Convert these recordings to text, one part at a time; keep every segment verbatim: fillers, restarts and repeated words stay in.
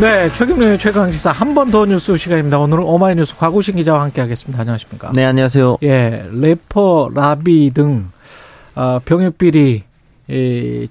네, 최경영의 최강시사 한 번 더 뉴스 시간입니다. 오늘은 오마이뉴스 곽우신 기자와 함께하겠습니다. 안녕하십니까? 네, 안녕하세요. 예, 래퍼 라비 등 병역비리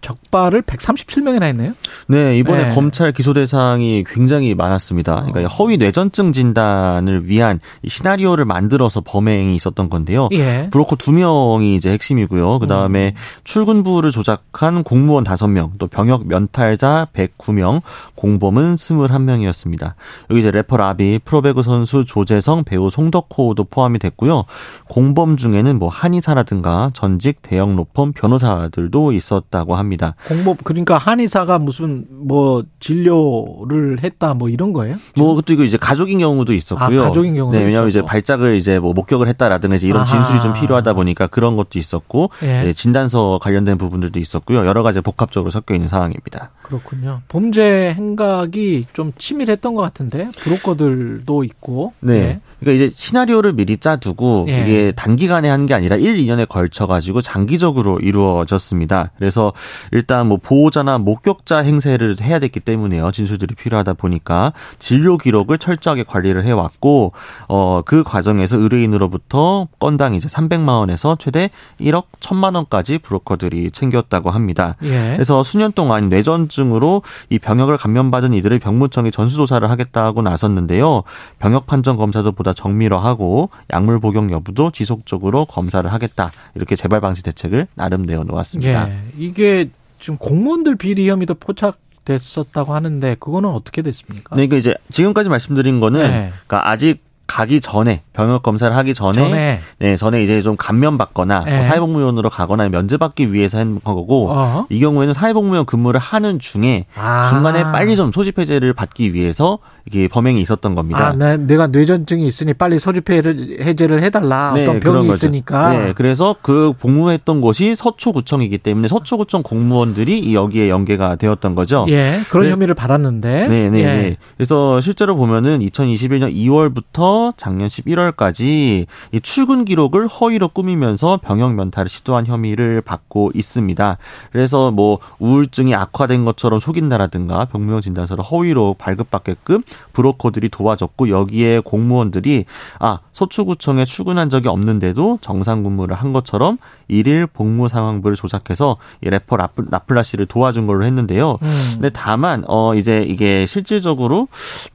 적발을 백삼십칠 명이나 했네요. 네, 이번에 네. 검찰 기소 대상이 굉장히 많았습니다. 그러니까 허위 뇌전증 진단을 위한 시나리오를 만들어서 범행이 있었던 건데요. 예. 브로커 두 명이 이제 핵심이고요. 그다음에 음. 출근부를 조작한 공무원 다섯 명, 또 병역 면탈자 백구 명, 공범은 스물한 명이었습니다. 여기 이제 래퍼 라비, 프로배구 선수 조재성, 배우 송덕호도 포함이 됐고요. 공범 중에는 뭐 한의사라든가 전직 대형 로펌 변호사들도 있었다고 합니다. 공범 그러니까 한의사가 무슨 뭐 진료를 했다 뭐 이런 거예요? 뭐 그것도 이제 가족인 경우도 있었고요. 아, 가족인 경우도. 네, 왜냐하면 있었고. 이제 발작을 이제 뭐 목격을 했다라든가 이제 이런 아하. 진술이 좀 필요하다 보니까 그런 것도 있었고 예. 진단서 관련된 부분들도 있었고요. 여러 가지 복합적으로 섞여 있는 상황입니다. 그렇군요. 범죄 생각이 좀 치밀했던 것 같은데 브로커들도 있고. 네. 예. 그러니까 이제 시나리오를 미리 짜두고 예. 이게 단기간에 한 게 아니라 일, 이 년에 걸쳐가지고 장기적으로 이루어졌습니다. 그래서 일단 뭐 보호자나 목격자 행세를 해야 됐기 때문에요. 진술들이 필요하다 보니까 진료 기록을 철저하게 관리를 해왔고 어, 그 과정에서 의뢰인으로부터 건당 이제 삼백만 원에서 최대 일억 천만 원까지 브로커들이 챙겼다고 합니다. 예. 그래서 수년 동안 뇌전증으로 이 병역을 감면받은 이들을 병무청이 전수조사를 하겠다고 나섰는데요. 병역 판정 검사도 보다 정밀화하고 약물 복용 여부도 지속적으로 검사를 하겠다. 이렇게 재발 방지 대책을 나름 내어놓았습니다. 예. 이게 지금 공무원들 비리 혐의도 포착 됐었다고 하는데 그거는 어떻게 됐습니까? 네, 그러니까 이제 지금까지 말씀드린 거는 네. 그러니까 아직 가기 전에 병역 검사를 하기 전에 전에, 네, 전에 이제 좀 감면받거나 네. 사회복무원으로 가거나 면제받기 위해서 한 거고 어허. 이 경우에는 사회복무원 근무를 하는 중에 아. 중간에 빨리 좀 소집해제를 받기 위해서 이게 범행이 있었던 겁니다. 아, 네, 내가 뇌전증이 있으니 빨리 소집해제를 해달라. 네, 어떤 병이 있으니까. 네, 그래서 그 복무했던 곳이 서초구청이기 때문에 서초구청 공무원들이 여기에 연계가 되었던 거죠. 예, 그런 네. 혐의를 받았는데. 네, 네, 예. 네. 그래서 실제로 보면은 이천이십일 년 이월부터 작년 십일월까지 이 출근 기록을 허위로 꾸미면서 병역 면탈을 시도한 혐의를 받고 있습니다. 그래서 뭐 우울증이 악화된 것처럼 속인다라든가 병무형 진단서를 허위로 발급받게끔 브로커들이 도와줬고 여기에 공무원들이 아 서초구청에 출근한 적이 없는데도 정상 근무를 한 것처럼 일일 복무 상황부를 조작해서 이 래퍼 나플라 씨를 도와준 걸로 했는데요. 음. 근데 다만 어 이제 이게 실질적으로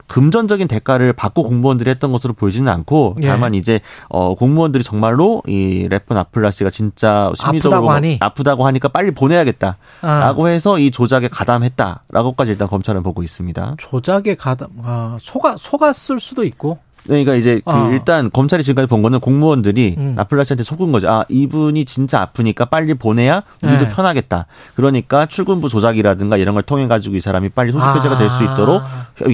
금전적인 대가를 받고 공무원들이 했던 것으로 보이지는 않고 다만 예. 이제 어 공무원들이 정말로 이 래퍼 나플라 씨가 진짜 심리적으로 아프다고, 하니. 아프다고 하니까 빨리 보내야겠다라고 아. 해서 이 조작에 가담했다라고까지 일단 검찰은 보고 있습니다. 조작에 가담 아 속아 속았을 수도 있고. 그러니까 이제 아. 그 일단 검찰이 지금까지 본 거는 공무원들이 음. 나플라 씨한테 속은 거죠. 아 이분이 진짜 아프니까 빨리 보내야 우리도 네. 편하겠다. 그러니까 출근부 조작이라든가 이런 걸 통해 가지고 이 사람이 빨리 소집해제가 아. 될 수 있도록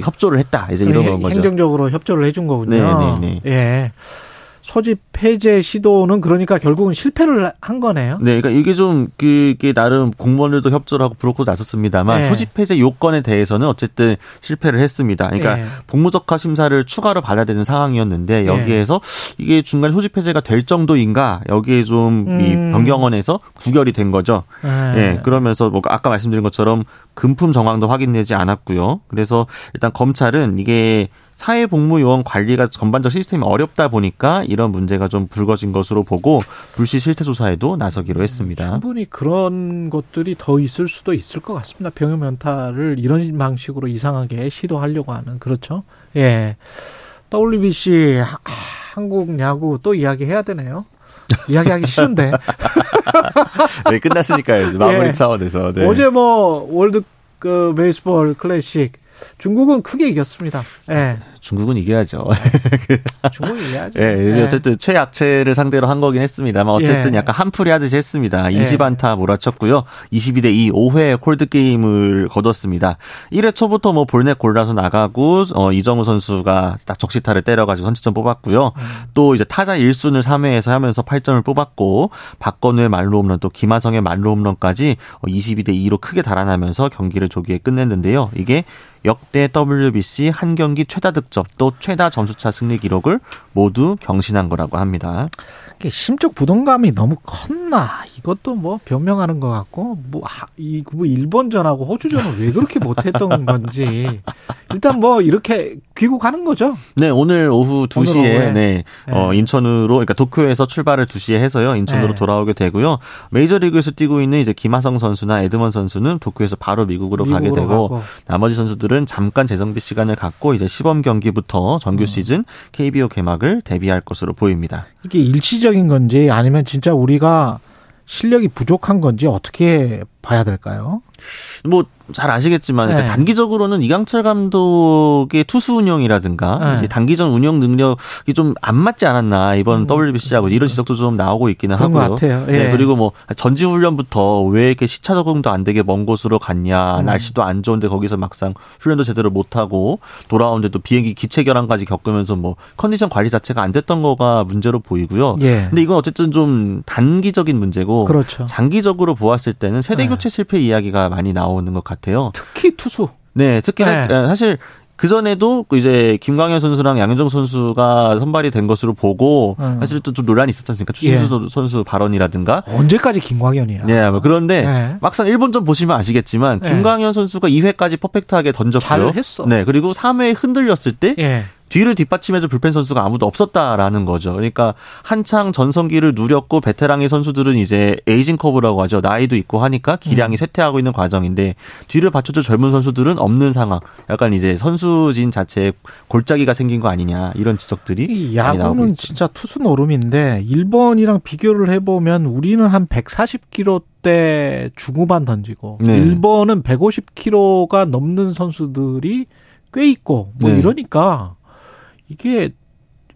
협조를 했다. 이제 이런 건 거죠. 행정적으로 협조를 해준 거군요. 네네네. 예. 소집 해제 시도는 그러니까 결국은 실패를 한 거네요. 네, 그러니까 이게 좀 그게 나름 공무원들도 협조를 하고 브로커도 나섰습니다만 네. 소집 해제 요건에 대해서는 어쨌든 실패를 했습니다. 그러니까 네. 복무적합 심사를 추가로 받아야 되는 상황이었는데 여기에서 네. 이게 중간에 소집 해제가 될 정도인가 여기에 좀 이 음. 변경원에서 구결이 된 거죠. 네. 네, 그러면서 뭐 아까 말씀드린 것처럼 금품 정황도 확인되지 않았고요. 그래서 일단 검찰은 이게 사회복무요원 관리가 전반적 시스템이 어렵다 보니까 이런 문제가 좀 불거진 것으로 보고 불시 실태 조사에도 나서기로 했습니다. 충분히 그런 것들이 더 있을 수도 있을 것 같습니다. 병역 면탈을 이런 방식으로 이상하게 시도하려고 하는 그렇죠. 예, 더블유비씨 하, 한국 야구 또 이야기해야 되네요. 이야기하기 싫은데. 네, 끝났으니까요. 이제 마무리 예. 차원에서. 네. 어제 뭐 월드 그 베이스볼 클래식. 중국은 크게 이겼습니다. 예. 중국은 이겨야죠. 중국은 이겨야죠. 예, 네, 어쨌든 최약체를 상대로 한 거긴 했습니다만 어쨌든 예. 약간 한풀이 하듯이 했습니다. 예. 이십 안타 몰아쳤고요. 이십이 대 이 오 회 콜드게임을 거뒀습니다. 일 회 초부터 뭐 볼넷 골라서 나가고 어, 이정우 선수가 딱 적시타를 때려가지고 선취점 뽑았고요. 음. 또 이제 타자 일 순을 삼 회에서 하면서 팔 점을 뽑았고 박건우의 만루 홈런 또 김하성의 만루 홈런까지 이십이 대 이로 크게 달아나면서 경기를 조기에 끝냈는데요. 이게 역대 더블유비씨 한 경기 최다 득점 또 최다 점수차 승리 기록을 모두 경신한 거라고 합니다. 이게 심적 부담감이 너무 컸나 이것도 뭐 변명하는 것 같고 뭐, 아, 이, 뭐 일본전하고 호주전은 왜 그렇게 못했던 건지 일단 뭐 이렇게 귀국하는 거죠. 네 오늘 오후 두 시에 오늘 네, 네. 어, 인천으로 그러니까 도쿄에서 출발을 두 시에 해서요 인천으로 네. 돌아오게 되고요. 메이저리그에서 뛰고 있는 이제 김하성 선수나 에드먼 선수는 도쿄에서 바로 미국으로, 미국으로 가게 되고 가고. 나머지 선수들은 잠깐 재정비 시간을 갖고 이제 시범 경기부터 정규 시즌 케이비오 개막을 대비할 것으로 보입니다. 이게 일시적인 건지 아니면 진짜 우리가 실력이 부족한 건지 어떻게 봐야 될까요? 뭐 잘 아시겠지만 네. 그러니까 단기적으로는 이강철 감독의 투수 운영이라든가 네. 이제 단기전 운영 능력이 좀 안 맞지 않았나 이번 음, 더블유비씨하고 이런 지적도 좀 나오고 있기는 그런 하고요. 것 같아요. 예. 네, 그리고 뭐 전지 훈련부터 왜 이렇게 시차 적응도 안 되게 먼 곳으로 갔냐, 음. 날씨도 안 좋은데 거기서 막상 훈련도 제대로 못 하고 돌아오는데 또 비행기 기체 결항까지 겪으면서 뭐 컨디션 관리 자체가 안 됐던 거가 문제로 보이고요. 예. 근데 이건 어쨌든 좀 단기적인 문제고 그렇죠. 장기적으로 보았을 때는 세대 교체 네. 실패 이야기가 많이 나오는 것 같아요. 같아요. 특히 투수. 네, 특히 네. 사실 그 전에도 이제 김광현 선수랑 양현종 선수가 선발이 된 것으로 보고 음. 사실 또 좀 논란이 있었지 않습니까? 추신수 예. 선수 발언이라든가 언제까지 김광현이야? 네, 뭐 그런데 네. 막상 일본전 보시면 아시겠지만 네. 김광현 선수가 이 회까지 퍼펙트하게 던졌고요. 잘했어. 네, 그리고 삼 회에 흔들렸을 때. 예. 뒤를 뒷받침해줄 불펜 선수가 아무도 없었다라는 거죠. 그러니까 한창 전성기를 누렸고 베테랑의 선수들은 이제 에이징 커브라고 하죠. 나이도 있고 하니까 기량이 쇠퇴하고 있는 과정인데 뒤를 받쳐줄 젊은 선수들은 없는 상황. 약간 이제 선수진 자체에 골짜기가 생긴 거 아니냐 이런 지적들이 많이 나오고 있죠. 야구는 진짜 투수 노름인데 일본이랑 비교를 해보면 우리는 한 백사십 킬로미터 대 중후반 던지고 네. 일본은 백오십 킬로미터가 넘는 선수들이 꽤 있고 뭐 네. 이러니까 이게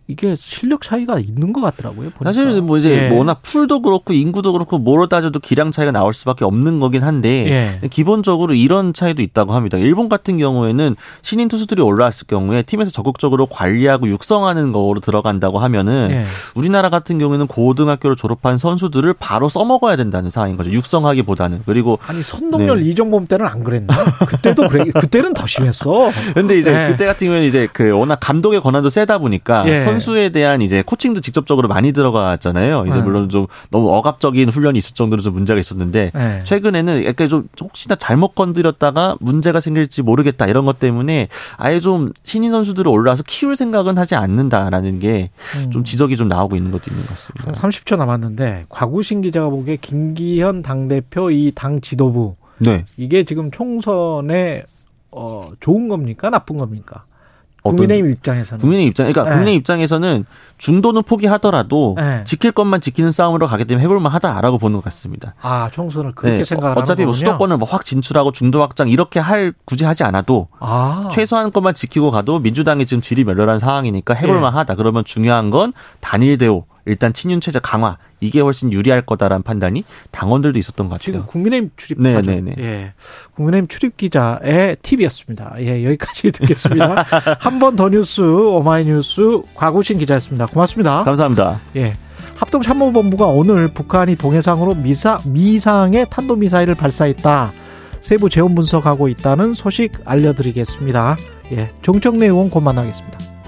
이게 실력 차이가 있는 것 같더라고요. 보니까. 사실 뭐 이제 예. 뭐 워낙 풀도 그렇고 인구도 그렇고 뭐로 따져도 기량 차이가 나올 수밖에 없는 거긴 한데 예. 기본적으로 이런 차이도 있다고 합니다. 일본 같은 경우에는 신인 투수들이 올라왔을 경우에 팀에서 적극적으로 관리하고 육성하는 거로 들어간다고 하면은 예. 우리나라 같은 경우에는 고등학교를 졸업한 선수들을 바로 써먹어야 된다는 상황인 거죠. 육성하기보다는 그리고 아니 선동열 네. 이정범 때는 안 그랬나? 그때도 그래. 그때는 더 심했어. 근데 이제 예. 그때 같은 경우에는 이제 그 워낙 감독의 권한도 세다 보니까. 예. 선 수에 대한 이제 코칭도 직접적으로 많이 들어갔잖아요. 이제 네. 물론 좀 너무 억압적인 훈련이 있을 정도로 좀 문제가 있었는데 네. 최근에는 약간 좀 혹시나 잘못 건드렸다가 문제가 생길지 모르겠다 이런 것 때문에 아예 좀 신인 선수들을 올라와서 키울 생각은 하지 않는다라는 게 좀 지적이 좀 나오고 있는 것도 있는 것 같습니다. 삼십 초 남았는데 곽우신 기자가 보기에 김기현 당대표 이 당 지도부 네. 이게 지금 총선에 어, 좋은 겁니까? 나쁜 겁니까? 국민의힘 입장에서는 국민의 입장 그러니까 네. 국민의 입장에서는 중도는 포기하더라도 네. 지킬 것만 지키는 싸움으로 가기 때문에 해볼만 하다라고 보는 것 같습니다. 아 총선을 그렇게 네. 생각하는 어차피 뭐 수도권을 뭐 확 진출하고 중도 확장 이렇게 할 굳이 하지 않아도 아. 최소한 것만 지키고 가도 민주당이 지금 질이 멸렬한 상황이니까 해볼만 네. 하다. 그러면 중요한 건 단일 대오 일단 친윤 체제 강화 이게 훨씬 유리할 거다라는 판단이 당원들도 있었던 것 같아요. 지금 국민의힘 출입 네, 네, 네. 예. 국민의힘 출입 기자의 팁이었습니다. 예, 여기까지 듣겠습니다. 한 번 더 뉴스 오마이뉴스 곽우신 기자였습니다. 고맙습니다. 감사합니다. 예. 합동참모본부가 오늘 북한이 동해상으로 미사 미상의 탄도미사일을 발사했다. 세부 재원 분석하고 있다는 소식 알려드리겠습니다. 예. 정청래 의원 곧 만나겠습니다.